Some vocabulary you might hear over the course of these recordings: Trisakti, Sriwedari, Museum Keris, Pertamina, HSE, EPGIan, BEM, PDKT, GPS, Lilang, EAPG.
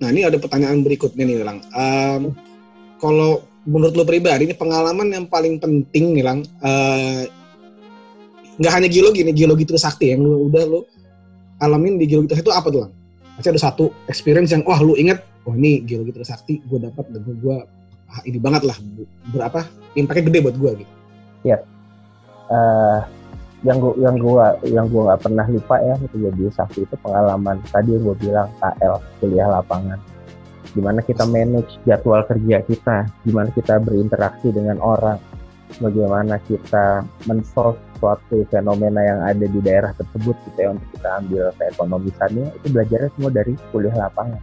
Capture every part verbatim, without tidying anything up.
Nah, ini ada pertanyaan berikutnya nih, Lilang. Um, kalau menurut lo pribadi, ini pengalaman yang paling penting, Lilang, uh, nggak hanya geologi nih, geologi Trisakti yang lo udah lo alamin di geologi Trisakti itu apa tuh, Lang? Pasti ada satu experience yang, wah, lo inget, wah, ini geologi Trisakti, gue dapat, dan gue, ah, ini banget lah, berapa, impact-nya gede buat gue, gitu. Iya. Yeah. Uh... yang gua yang gua yang gua nggak pernah lupa ya jadi Sakti itu pengalaman tadi yang gua bilang K L kuliah lapangan, gimana kita manage jadwal kerja kita, gimana kita berinteraksi dengan orang, bagaimana kita men-solve suatu fenomena yang ada di daerah tersebut gitu ya, untuk kita ambil keekonomisannya. Itu belajarnya semua dari kuliah lapangan.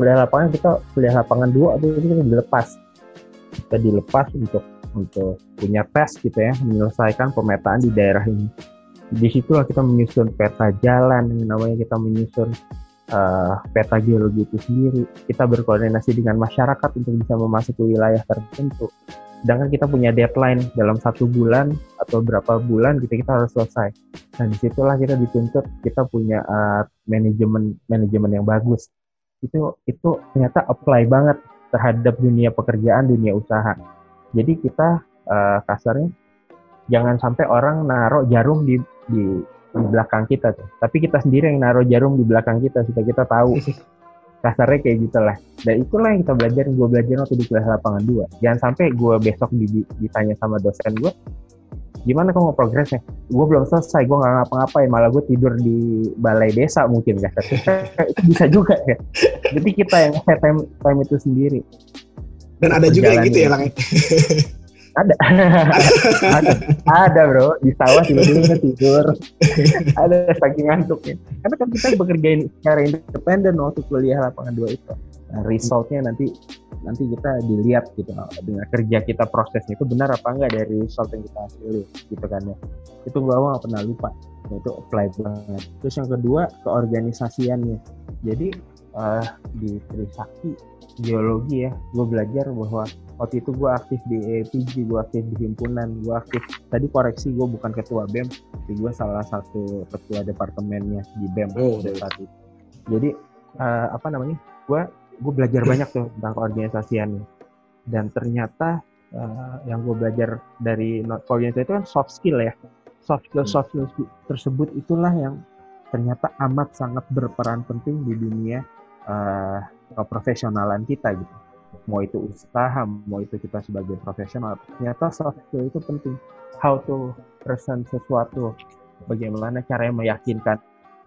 Kuliah lapangan kita kuliah lapangan dua atau kita dilepas kita dilepas untuk untuk punya tes gitu ya, menyelesaikan pemetaan di daerah ini. Di situlah kita menyusun peta jalan, yang namanya kita menyusun uh, peta geologi itu sendiri. Kita berkoordinasi dengan masyarakat untuk bisa memasuki wilayah tertentu. Sedangkan kita punya deadline dalam satu bulan atau berapa bulan gitu kita harus selesai. Nah disitulah kita dituntut kita punya uh, manajemen manajemen yang bagus. Itu itu ternyata apply banget terhadap dunia pekerjaan, dunia usaha. Jadi kita uh, kasarnya jangan sampai orang naruh jarum di, di di belakang kita tuh, tapi kita sendiri yang naruh jarum di belakang kita supaya kita tahu. Kasarnya kayak gitulah. Dan itulah yang kita belajar, gue belajar waktu di kuliah lapangan dua. Jangan sampai gue besok ditanya sama dosen gue, gimana kamu progresnya? Gue belum selesai, gue nggak ngapa-ngapain, malah gue tidur di balai desa mungkin kasarnya. Itu bisa juga ya. Jadi kita yang time time itu sendiri. Dan ada juga yang gitu ya, Lang? Ada. ada. Ada, bro. Di sawah tiba-tiba tidur. Ada, saking ngantuknya. Karena kan kita bekerjain secara independen waktu kuliah lapangan dua itu. Nah, resultnya nanti nanti kita dilihat gitu. Dengan kerja kita, prosesnya itu benar apa enggak dari result yang kita hasilin gitu kan ya. Itu gue gak pernah lupa. Itu apply banget. Terus yang kedua, keorganisasiannya. Jadi, uh, di Trisakti, geologi ya, gue belajar bahwa waktu itu gue aktif di E A P G, gue aktif di himpunan, gue aktif, tadi koreksi gue bukan ketua B E M, tapi gue salah satu ketua departemennya di B E M. Oh, saat itu. Jadi uh, apa namanya, gue gue belajar banyak tuh tentang keorganisasiannya, dan ternyata uh, yang gue belajar dari keorganisasi itu kan soft skill ya, soft skill soft skill tersebut itulah yang ternyata amat sangat berperan penting di dunia Uh, profesionalan kita gitu. Mau itu usaha, mau itu kita sebagai profesional, ternyata soft skill itu penting. How to present sesuatu, bagaimana caranya meyakinkan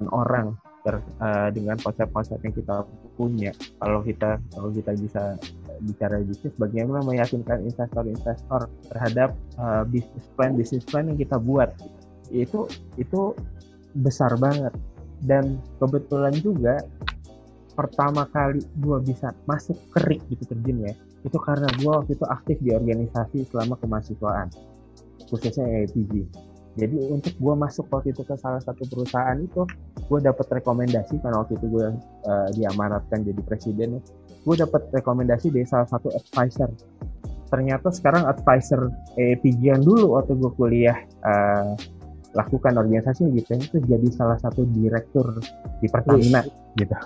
orang ter, uh, dengan konsep-konsep yang kita punya. Kalau kita kalau kita bisa bicara bisnis, bagaimana meyakinkan investor-investor terhadap uh, business plan business plan yang kita buat. Itu itu besar banget. Dan kebetulan juga pertama kali gue bisa masuk kerik gitu terjun ya, itu karena gue waktu itu aktif di organisasi selama kemahasiswaan, khususnya E A P G. Jadi untuk gue masuk waktu itu ke salah satu perusahaan itu, gue dapat rekomendasi karena waktu itu gue uh, diamanatkan jadi presiden ya. Gue dapat rekomendasi dari salah satu advisor. Ternyata sekarang advisor EPGIan dulu waktu gue kuliah uh, lakukan organisasinya gitu, itu jadi salah satu direktur di Pertamina gitu.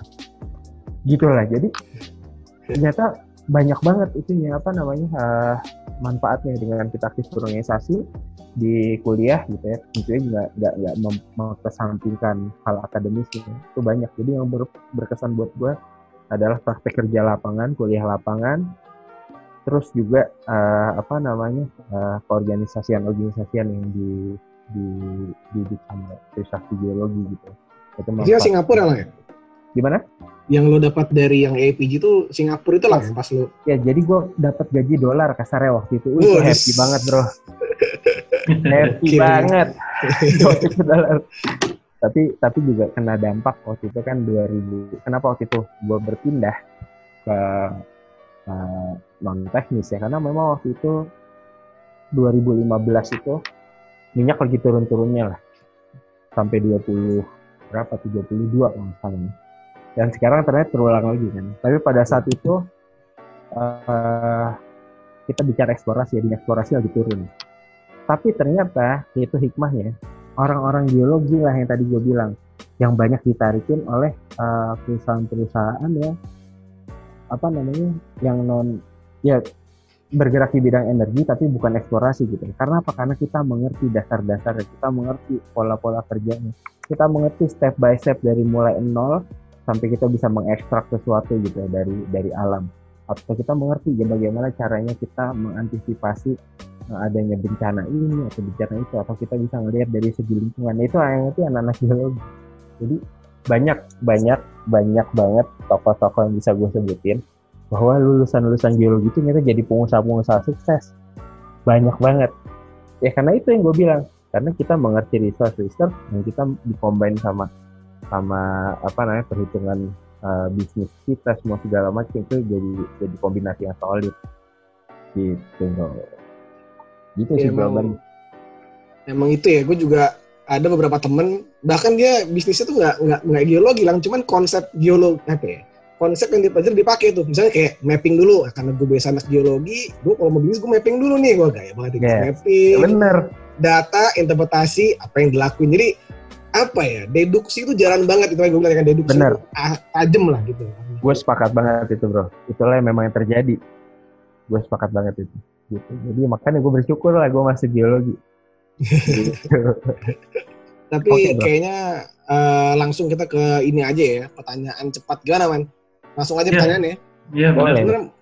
Gitu lah, jadi ternyata banyak banget itu apa namanya uh, manfaatnya dengan kita aktif organisasi di kuliah gitu ya. Tentunya juga nggak nggak mengesampingkan hal akademis gitu. Itu banyak. Jadi yang ber, berkesan buat gue adalah praktek kerja lapangan, kuliah lapangan, terus juga uh, apa namanya uh, keorganisasian-organisasian yang di di di di sama Trisakti geologi gitu. Itu manfaat. Singapura lah ya. Gimana? Yang lo dapat dari yang E A P G itu Singapura itu lah ya, pas lo. Ya, jadi gue dapat gaji dolar kasarnya waktu itu. Wih, happy banget, bro. Happy banget. dolar. Tapi tapi juga kena dampak waktu itu kan dua ribu. Kenapa waktu itu gue berpindah ke uh, non-teknis ya? Karena memang waktu itu dua ribu lima belas itu minyak lagi turun-turunnya lah. Sampai dua puluh berapa? tiga puluh dua kalau misalnya. Dan sekarang ternyata terulang lagi kan. Tapi pada saat itu uh, kita bicara eksplorasi ya, di eksplorasi lagi turun. Tapi ternyata itu hikmahnya, orang-orang geologi lah yang tadi gue bilang, yang banyak ditarikin oleh uh, perusahaan-perusahaan ya apa namanya yang non ya bergerak di bidang energi tapi bukan eksplorasi gitu. Karena apa? Karena kita mengerti dasar-dasarnya, kita mengerti pola-pola kerjanya, kita mengerti step by step dari mulai nol sampai kita bisa mengekstrak sesuatu gitu ya, dari dari alam. Atau kita mengerti ya, bagaimana caranya kita mengantisipasi adanya bencana ini atau bencana itu, atau kita bisa melihat dari segi lingkungan. Itu yang ngerti anak-anak geologi. Jadi banyak banyak banyak banget tokoh-tokoh yang bisa gue sebutin bahwa lulusan-lulusan geologi itu ternyata jadi pengusaha-pengusaha sukses, banyak banget ya. Karena itu yang gue bilang, karena kita mengerti research-research yang kita dikombin sama sama apa namanya perhitungan uh, bisnis kita semua segala macam, itu jadi jadi kombinasi yang solid gitu gitu ya, sih emang, emang itu ya. Gue juga ada beberapa temen, bahkan dia bisnisnya tuh nggak nggak nggak geologi lang, cuman konsep geologi apa ya, konsep yang dipelajari dipakai tuh. Misalnya kayak mapping dulu, karena gue biasa anak geologi, gue kalau mau bisnis gue mapping dulu nih, gue gaya banget yeah. mapping, bener. Data, interpretasi, apa yang dilakuin. Jadi apa ya, deduksi itu jarang banget, itu yang gue bilang kan, deduksi bener. Tajem lah gitu. Gue sepakat banget itu bro, itulah yang memang yang terjadi. Gue sepakat banget itu. Gitu. Jadi makanya gue bersyukur lah gue masih geologi. Tapi okay, kayaknya uh, langsung kita ke ini aja ya, pertanyaan cepat gimana man? Langsung aja yeah. pertanyaannya ya. Iya, benar.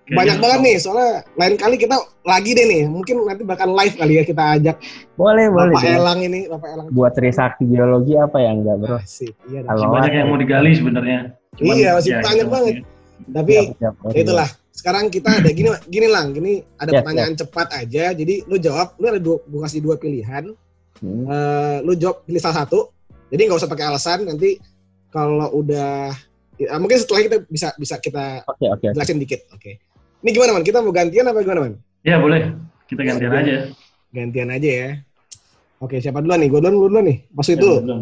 Banyak banget nih, soalnya lain kali kita lagi deh nih. Mungkin nanti bahkan live kali ya kita ajak. Boleh, Bapak boleh. Bapak Elang ini, Bapak Elang. Buat Trisakti geologi apa ya enggak, Bro? Masih, iya, masih banyak yang mau digali sebenarnya. Iya, masih ya, banyak banget. Ya. Tapi siap, siap, ya itulah. Ya. Sekarang kita ada gini, gini Lang, gini ada ya, pertanyaan ya. cepat aja. Jadi lu jawab, lu ada dua, gue kasih dua pilihan. Hmm. Uh, lu jawab pilih salah satu. Jadi enggak usah pakai alasan, nanti kalau udah ya, mungkin setelah kita bisa bisa kita okay, okay, jelasin okay. dikit. Oke. Okay. Ini gimana man? Kita mau gantian apa gimana man? Ya boleh. Kita gantian okay. aja. Gantian aja ya. Oke, okay, siapa duluan nih? Gue duluan, lu duluan nih. Pas itu. Ya,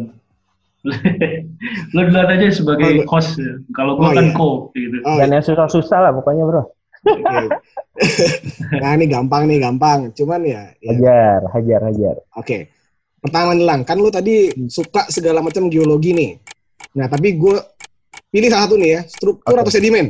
lu duluan aja sebagai oh, host. Kalau gue oh, kan iya. co. Gitu. Oh, Dan iya. yang susah-susah lah pokoknya bro. Okay. Nah ini gampang nih, gampang. Cuman ya. ya. Hajar, hajar, hajar. Oke. Okay. Pertama nih Lang, kan lu tadi suka segala macam geologi nih. Nah tapi gue pilih salah satu nih ya, struktur okay. atau sedimen?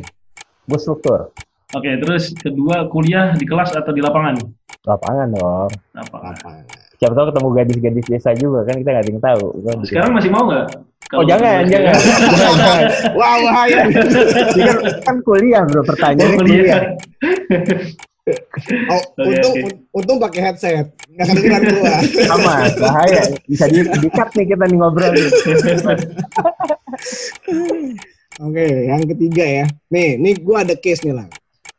Gue struktur. Oke, okay, terus kedua kuliah di kelas atau di lapangan? Lapangan dong. Lapangan. Siapa tahu ketemu gadis-gadis desa juga kan, kita nggak ada yang tahu. Sekarang masih mau nggak? Oh jangan, jangan. Wah, bahaya. Kan kuliah bro, pertanyaannya kuliah. Oh, okay, untung okay. untung pakai headset. Enggak kedengeran gua. Sama, bahaya. Bisa di-cut nih kita nih ngobrol. Oke, okay, yang ketiga ya. Nih, nih gua ada case nih Lang.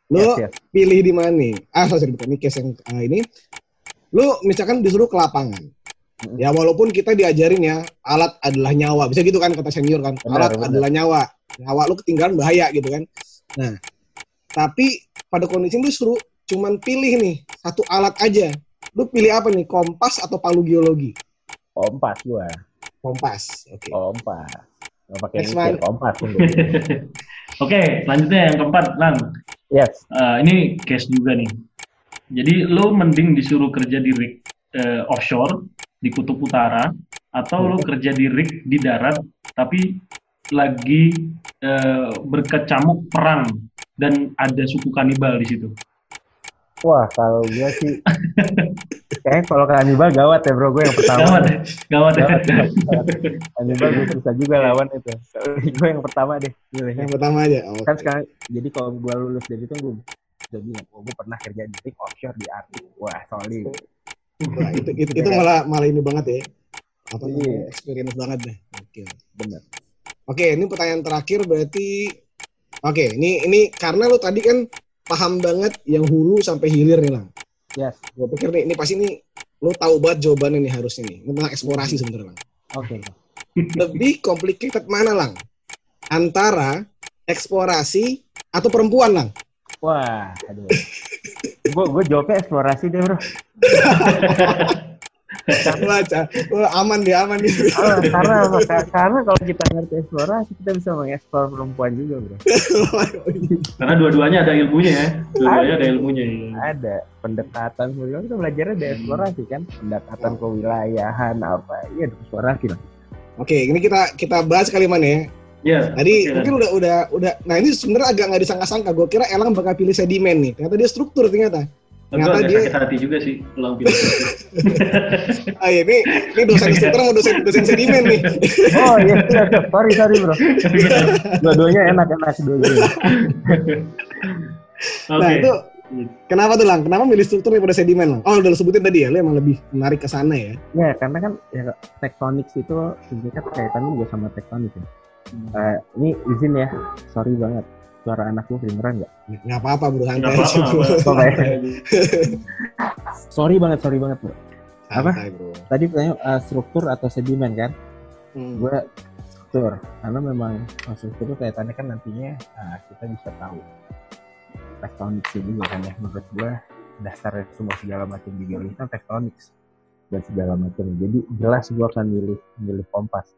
Lu yes, yes. pilih di mana nih? Ah, sorry, ini case yang uh, ini. Lu misalkan disuruh ke lapangan. Mm-hmm. Ya walaupun kita diajarin ya, alat adalah nyawa. Bisa gitu kan kata senior kan. Benar, alat benar. adalah nyawa. Nyawa lu ketinggalan bahaya gitu kan. Nah, tapi pada kondisi lu suruh cuman pilih nih satu alat aja, lu pilih apa nih, kompas atau palu geologi? Kompas gua. Kompas, oke. Okay. Kompas. Gak pakai mikir, kompas. Oke, okay, selanjutnya yang keempat, Lang. Yes. Uh, ini case juga nih. Jadi lu mending disuruh kerja di rig uh, offshore di Kutub Utara, atau hmm. lu kerja di rig di darat tapi lagi uh, berkecamuk perang dan ada suku kanibal di situ. Wah, kalau gue sih, kayaknya kalau kanibal gawat ya bro, gue yang pertama. Gawat, gawat, gawat ya. Kanibal gue susah juga lawan itu. Gue yang pertama deh. Yang pertama aja. Oh, kan okay. sekarang, jadi kalau gue lulus dari itu, gue udah bilang, oh, gue pernah kerja di rig offshore di Arctic. Wah, solid. Wah, itu itu, itu malah malah ini banget ya. Apa namanya? Yeah. Experience banget deh. Oke, okay. benar. Oke, okay, ini pertanyaan terakhir berarti. Oke, ini ini karena lo tadi kan paham banget yang hulu sampai hilir nih Lang. Yes. Gue pikir nih, ini pasti nih lo tahu banget jawabannya nih harusnya nih. Ini tentang eksplorasi sebenarnya Lang. Oke. Okay. Lebih complicated mana Lang? Antara eksplorasi atau perempuan Lang? Wah, aduh. Gue gue jawabnya eksplorasi deh bro. Baca, aman dia, aman gitu. Oh, karena karena kalau kita ngerti eksplorasi, kita bisa mengeksplor perempuan juga, bro. Karena dua-duanya ada ilmunya ya. Dua-duanya ada, ada ilmunya. Ya. Ada pendekatan, kemudian kita belajarnya dari eksplorasi kan, pendekatan kewilayahan apa, iya eksplorasi lah. Oke, ini kita kita bahas kali mana ya. Yeah, Tadi yeah. mungkin udah udah udah. Nah ini sebenarnya agak nggak disangka-sangka. Gue kira Elang bakal pilih sedimen nih. Ternyata dia struktur ternyata. Tapi ternyata dia sakit hati juga sih Elang pilih. Ah ya ini ini dosen struktur mau dosen dosen sedimen nih. Oh iya, iya, iya. sorry sorry bro. Dua-duanya enak-enak dua-duanya. Nah okay. itu kenapa tuh Lang? Kenapa milih struktur daripada sedimen Lang? Oh udah lo sebutin tadi ya, lo emang lebih menarik ke sana ya? Ya karena kan ya, tektonik itu sebenarnya kaitannya juga sama tektonik ya. Uh, ini izin ya, sorry banget suara anakku kedengeran nggak? Nggak apa-apa bro, santai aja bro. Sorry banget, sorry banget bro. Apa? Santai, bro. Tadi pertanyaan uh, struktur atau sedimen kan? Hmm. Gue struktur, karena memang struktur itu kaitannya kan nantinya uh, kita bisa tahu tektonik juga kan ya. Menurut gue dasar semua segala macam di geologi kan tektonik dan segala macam. Jadi jelas gue akan milih milih kompas.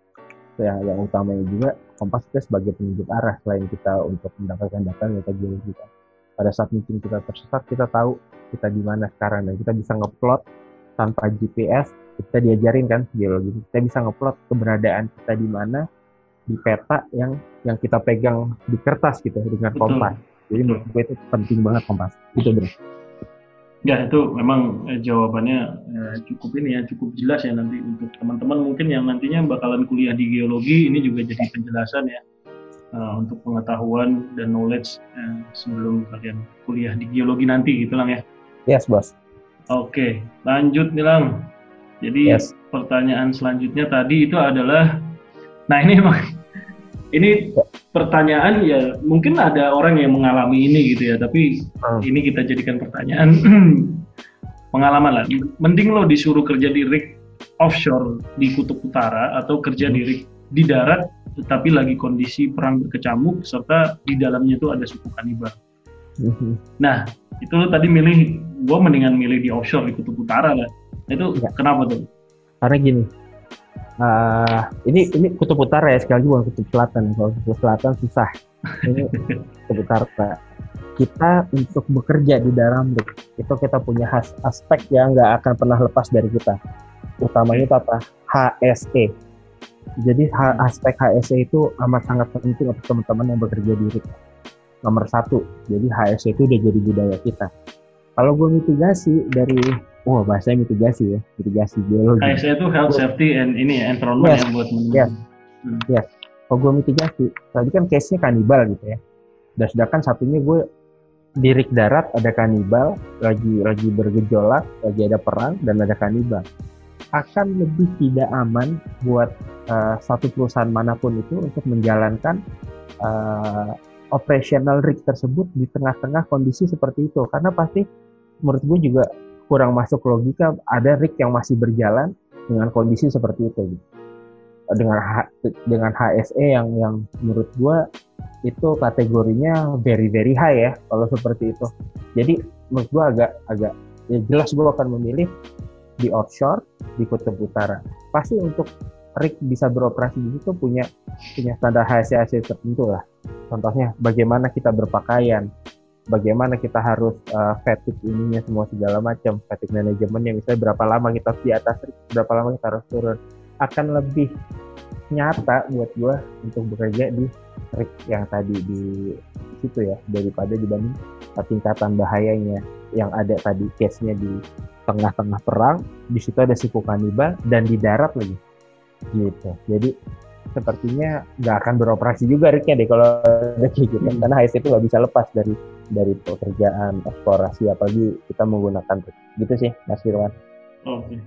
Ya, yang utamanya juga kompas kita sebagai penunjuk arah selain kita untuk mendapatkan data data geologi kita. Pada saat mungkin kita tersesat, kita tahu kita di mana sekarang dan kita bisa ngeplot tanpa G P S. Kita diajarin kan geologi, kita bisa ngeplot keberadaan kita di mana di peta yang yang kita pegang di kertas gitu dengan kompas. Jadi menurut gue itu penting banget kompas. Itu benar. Ya itu memang jawabannya eh, cukup ini ya, cukup jelas ya nanti untuk teman-teman mungkin yang nantinya bakalan kuliah di geologi ini juga jadi penjelasan ya eh, untuk pengetahuan dan knowledge eh, sebelum kalian kuliah di geologi nanti gitu Lang ya. Yes bos. Oke lanjut nih Lang. Jadi yes. pertanyaan selanjutnya tadi itu adalah, nah ini emang ini pertanyaan ya mungkin ada orang yang mengalami ini gitu ya, tapi hmm. ini kita jadikan pertanyaan pengalaman lah. Mending lo disuruh kerja di rig offshore di Kutub Utara atau kerja di rig di darat tetapi lagi kondisi perang berkecamuk serta di dalamnya tuh ada suku kanibal. Hmm. Nah itu lo tadi milih, gua mendingan milih di offshore di Kutub Utara lah. Itu ya. Kenapa tuh? Karena gini. Uh, ini ini Kutub Utara ya, sekali lagi bukan Kutub Selatan. Kalau Kutub Selatan susah. Ini Kutub Utara. Kita untuk bekerja di dalam rig itu kita punya has, aspek yang nggak akan pernah lepas dari kita. Utamanya itu apa? H S E. Jadi ha, aspek H S E itu amat sangat penting untuk teman-teman yang bekerja di rig. Nomor satu. Jadi H S E itu udah jadi budaya kita. Kalau gue mitigasi dari Wah, oh, bahasanya mitigasi ya, mitigasi geologi. H S E itu health, safety, and ini ya, environment yes. yang buat menurut. Yes, hmm. yes. Kalau gue mitigasi, tadi kan case-nya kanibal gitu ya. Dan sedangkan satunya gue di rig darat ada kanibal, lagi lagi bergejolak, lagi ada perang, dan ada kanibal. Akan lebih tidak aman buat uh, satu perusahaan manapun itu untuk menjalankan uh, operational rig tersebut di tengah-tengah kondisi seperti itu. Karena pasti menurut gue juga kurang masuk logika, ada rig yang masih berjalan dengan kondisi seperti itu gitu. Dengan H, dengan H S E yang yang menurut gua itu kategorinya very very high ya kalau seperti itu. Jadi menurut gua agak agak ya jelas gua akan memilih di offshore di Kutub Utara. Pasti untuk rig bisa beroperasi di situ punya punya standar H S E tertentu lah. Contohnya bagaimana kita berpakaian, bagaimana kita harus uh, fatigue ininya semua segala macam, fatigue management yang misalnya berapa lama kita harus di atas, berapa lama kita harus turun, akan lebih nyata buat gue untuk bekerja di rig yang tadi di situ ya, daripada dibanding tingkatan bahayanya yang ada tadi case-nya di tengah-tengah perang, di situ ada suku kanibal dan di darat lagi gitu. Jadi sepertinya nggak akan beroperasi juga rignya deh kalau ada kayak gitu, karena H S E itu nggak bisa lepas dari dari pekerjaan eksplorasi apalagi kita menggunakan rig. Gitu sih Mas Firman. Oke. Okay. Oke,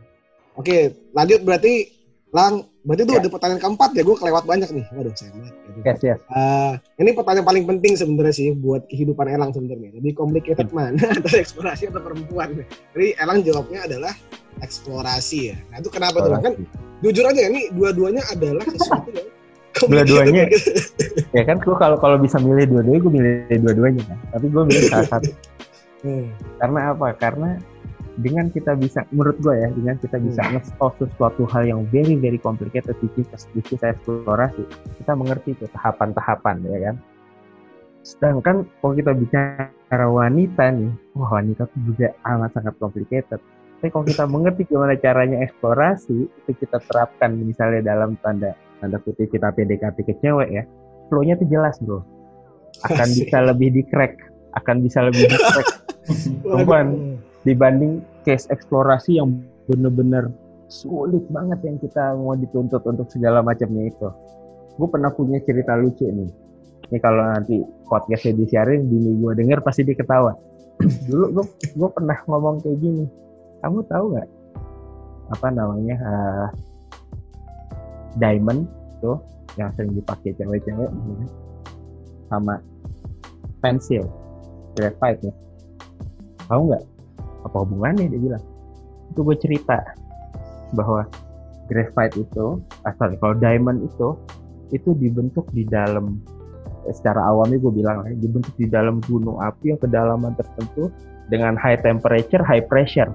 okay, lanjut berarti Lang, berarti itu ya. Ada pertanyaan keempat ya, gue kelewat banyak nih. Waduh, saya banget. Yes, yes. Uh, ini pertanyaan paling penting sebenarnya sih buat kehidupan Elang sebenarnya. Lebih complicated mana antara eksplorasi atau perempuan? Jadi Elang jawabnya adalah eksplorasi ya. Nah, itu kenapa tuh Lang? Kan jujur aja ini dua-duanya adalah sesuatu yang dua-duanya, ya kan gue kalau kalau bisa milih dua-duanya gue milih dua-duanya kan, tapi gue milih salah satu. hmm. Karena apa? Karena dengan kita bisa, menurut gue ya, dengan kita bisa hmm. nge-solve sesuatu hal yang very very complicated di kita eksplorasi, kita mengerti tuh tahapan-tahapan ya kan. Sedangkan kalau kita bicara wanita nih, wah wanita tuh juga amat sangat complicated. Tapi kalau kita mengerti gimana caranya eksplorasi, itu kita terapkan misalnya dalam tanda tanda kutip kita P D K T ke cewek ya, flow-nya tuh jelas bro, akan bisa lebih di crack, akan bisa lebih di crack cuman dibanding case eksplorasi yang bener-bener sulit banget yang kita mau dituntut untuk segala macamnya itu. Gue pernah punya cerita lucu nih. Ini kalau nanti podcastnya disiarin, bini gue denger pasti dia ketawa. Dulu gue pernah ngomong kayak gini, kamu tahu nggak apa namanya uh, diamond tuh yang sering dipakai cewek-cewek sama pensil graphite nih, tahu nggak apa hubungannya? Dia bilang itu gue cerita bahwa graphite itu asal kalau diamond itu itu dibentuk di dalam, secara awamnya gue bilang lah, dibentuk di dalam gunung api yang kedalaman tertentu dengan high temperature, high pressure.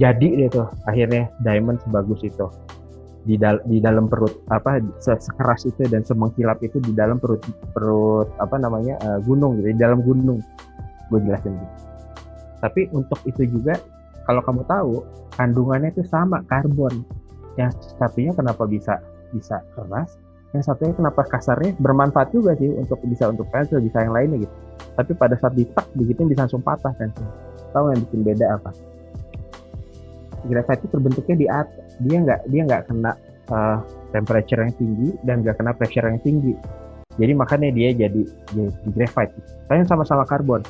Jadi deh tuh akhirnya diamond sebagus itu di, dal- di dalam perut apa sekeras itu dan semengkilap itu di dalam perut perut apa namanya uh, gunung, jadi di dalam gunung. Gue jelasin gitu. Tapi untuk itu juga kalau kamu tahu kandungannya itu sama karbon. Yang satunya kenapa bisa bisa keras? Yang satunya kenapa kasarnya bermanfaat juga sih untuk bisa untuk pensil, bisa yang lainnya gitu. Tapi pada saat ditek begitu bisa langsung patah kan. Tahu yang bikin beda apa? Grafit itu terbentuknya di atas, dia nggak dia nggak kena uh, temperature yang tinggi dan nggak kena pressure yang tinggi. Jadi makanya dia jadi di grafit. Karena sama-sama karbon.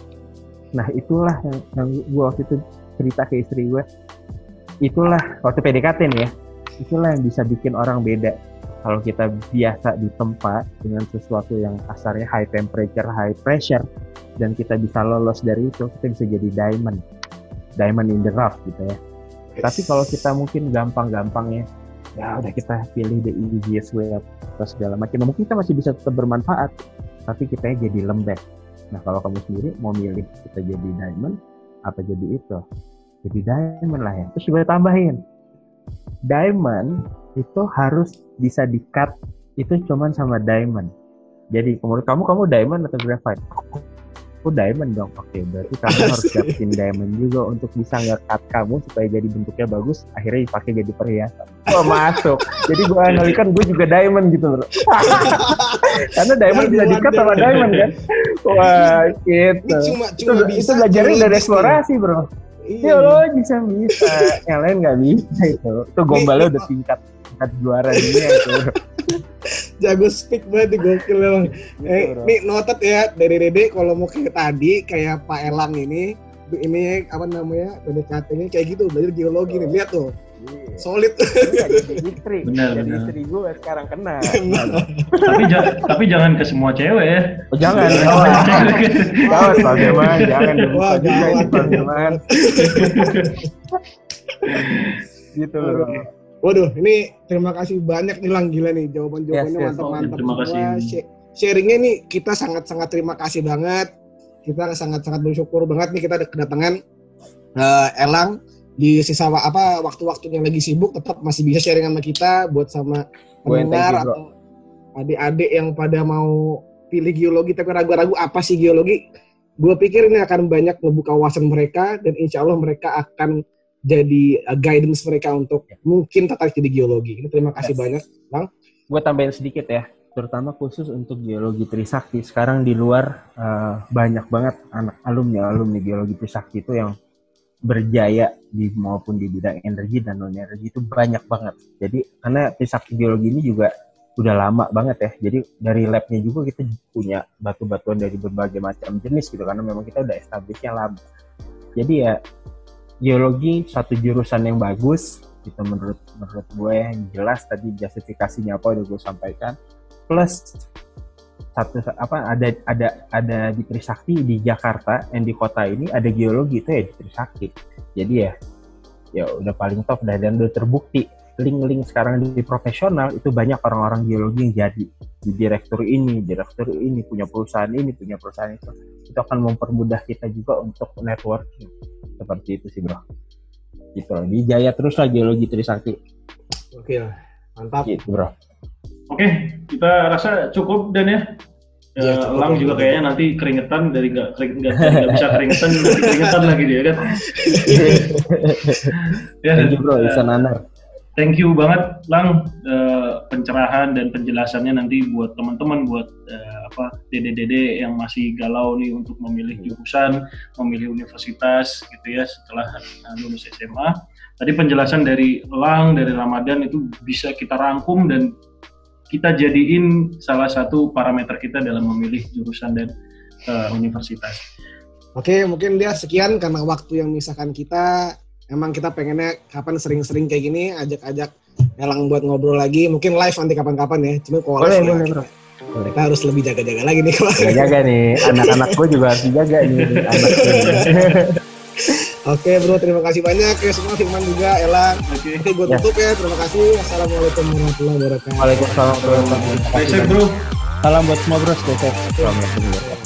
Nah itulah yang, yang gue waktu itu cerita ke istri gue. Itulah waktu P D K T nih ya. Itulah yang bisa bikin orang beda. Kalau kita biasa di tempat dengan sesuatu yang kasarnya high temperature, high pressure, dan kita bisa lolos dari itu, kita bisa jadi diamond, diamond in the rough gitu ya. Yes. Tapi kalau kita mungkin gampang-gampangnya, ya udah kita pilih the easiest way atau segala macam, mungkin kita masih bisa tetap bermanfaat, tapi kita jadi lembek. Nah kalau kamu sendiri mau milih kita jadi diamond, apa jadi itu? Jadi diamond lah ya. Terus juga tambahin, diamond itu harus bisa di-cut itu cuman sama diamond. Jadi menurut kamu, kamu diamond atau graphite? Aku diamond dong. Oke, berarti kamu harus dapetin diamond juga untuk bisa nge-cut kamu supaya jadi bentuknya bagus, akhirnya dipakai jadi perhiasan. Oh, masuk. Jadi gue analogikan gue juga diamond gitu bro. Karena diamond bisa di-cut sama diamond kan. Wah, gitu. Cuma, cuma itu, bisa, itu belajarnya dari eksplorasi bro. Iya lo bisa bisa, yang lain nggak bisa itu. Itu gombalnya udah tingkat tingkat juara dunia itu. Jago speak banget, gokil memang. Eh, nih notet ya dari Dede, kalau mau kayak tadi kayak Pak Elang ini, ini apa namanya P D K T ini kayak gitu belajar geologi oh. Nih lihat tuh. Yeah. Solid. Iya, jadi istri. Benar, jadi benar. Istri gue sekarang kena. tapi, ja- tapi jangan ke semua cewek ya. Oh, jangan. Jangan bagaimana? Jangan dibuka juga ini bagaimana? Gitu loh. Okay. Waduh, ini terima kasih banyak nih Lang, gila nih jawaban-jawabannya yes, yes, mantap-mantap. Terima kasih. Sh- sharingnya nih kita sangat-sangat terima kasih banget. Kita sangat-sangat bersyukur banget nih kita ada kedatangan uh, Elang. Di sisa apa waktu-waktunya lagi sibuk tetap masih bisa sharing sama kita buat sama pendengar atau adik-adik yang pada mau pilih geologi tapi ragu-ragu apa sih geologi. Gue pikir ini akan banyak ngebuka wawasan mereka dan insya Allah mereka akan jadi guidance mereka untuk mungkin tertarik jadi geologi. Terima kasih yes. banyak Bang. Gue tambahin sedikit ya, terutama khusus untuk geologi Trisakti. Sekarang di luar uh, banyak banget anak alumni-alumni geologi Trisakti itu yang berjaya di maupun di bidang energi dan non energi itu banyak banget. Jadi karena Trisakti geologi ini juga udah lama banget ya. Jadi dari labnya juga kita punya batu-batuan dari berbagai macam jenis gitu karena memang kita udah establishnya lama. Jadi ya geologi satu jurusan yang bagus gitu menurut menurut gue yang jelas tadi justifikasinya apa udah gue sampaikan. Plus satu apa ada ada ada di Trisakti di Jakarta dan di kota ini ada geologi itu ya di Trisakti. Jadi ya ya udah paling top dah dan udah terbukti link-link sekarang di profesional itu banyak orang-orang geologi yang jadi di direktur ini, direktur ini punya perusahaan ini, punya perusahaan itu. Itu akan mempermudah kita juga untuk networking. Seperti itu sih, Bro. Gitu. Dijaya teruslah geologi Trisakti. Oke, mantap. Gitu, Bro. Oke, okay, kita rasa cukup dan ya, ya cukup, Lang juga kayaknya nanti keringetan dari nggak kering nggak bisa keringetan nanti keringetan lagi dia kan. Ya, thank you bro, Isan Anar. Thank you banget, Lang, uh, pencerahan dan penjelasannya nanti buat teman-teman, buat uh, apa dede-dede yang masih galau nih untuk memilih jurusan, memilih universitas gitu ya setelah uh, lulus S M A. Tadi penjelasan dari Lang, dari Ramadan itu bisa kita rangkum dan kita jadiin salah satu parameter kita dalam memilih jurusan dan uh, universitas. Oke, mungkin dia sekian karena waktu yang memisahkan kita. Emang kita pengennya kapan sering-sering kayak gini, ajak-ajak Elang buat ngobrol lagi. Mungkin live nanti kapan-kapan ya. Cuma kalau live ya, kita, kita harus lebih jaga-jaga lagi nih. Jaga-jaga nih. Anak-anak gue juga harus dijaga nih. Oke bro, terima kasih banyak. Ya semua, Firman juga, Elang. Oke, Oke gue tutup ya. ya. Terima kasih. Assalamualaikum warahmatullahi wabarakatuh. Waalaikumsalam warahmatullahi wabarakatuh. Salam buat semua bro. Assalamualaikum.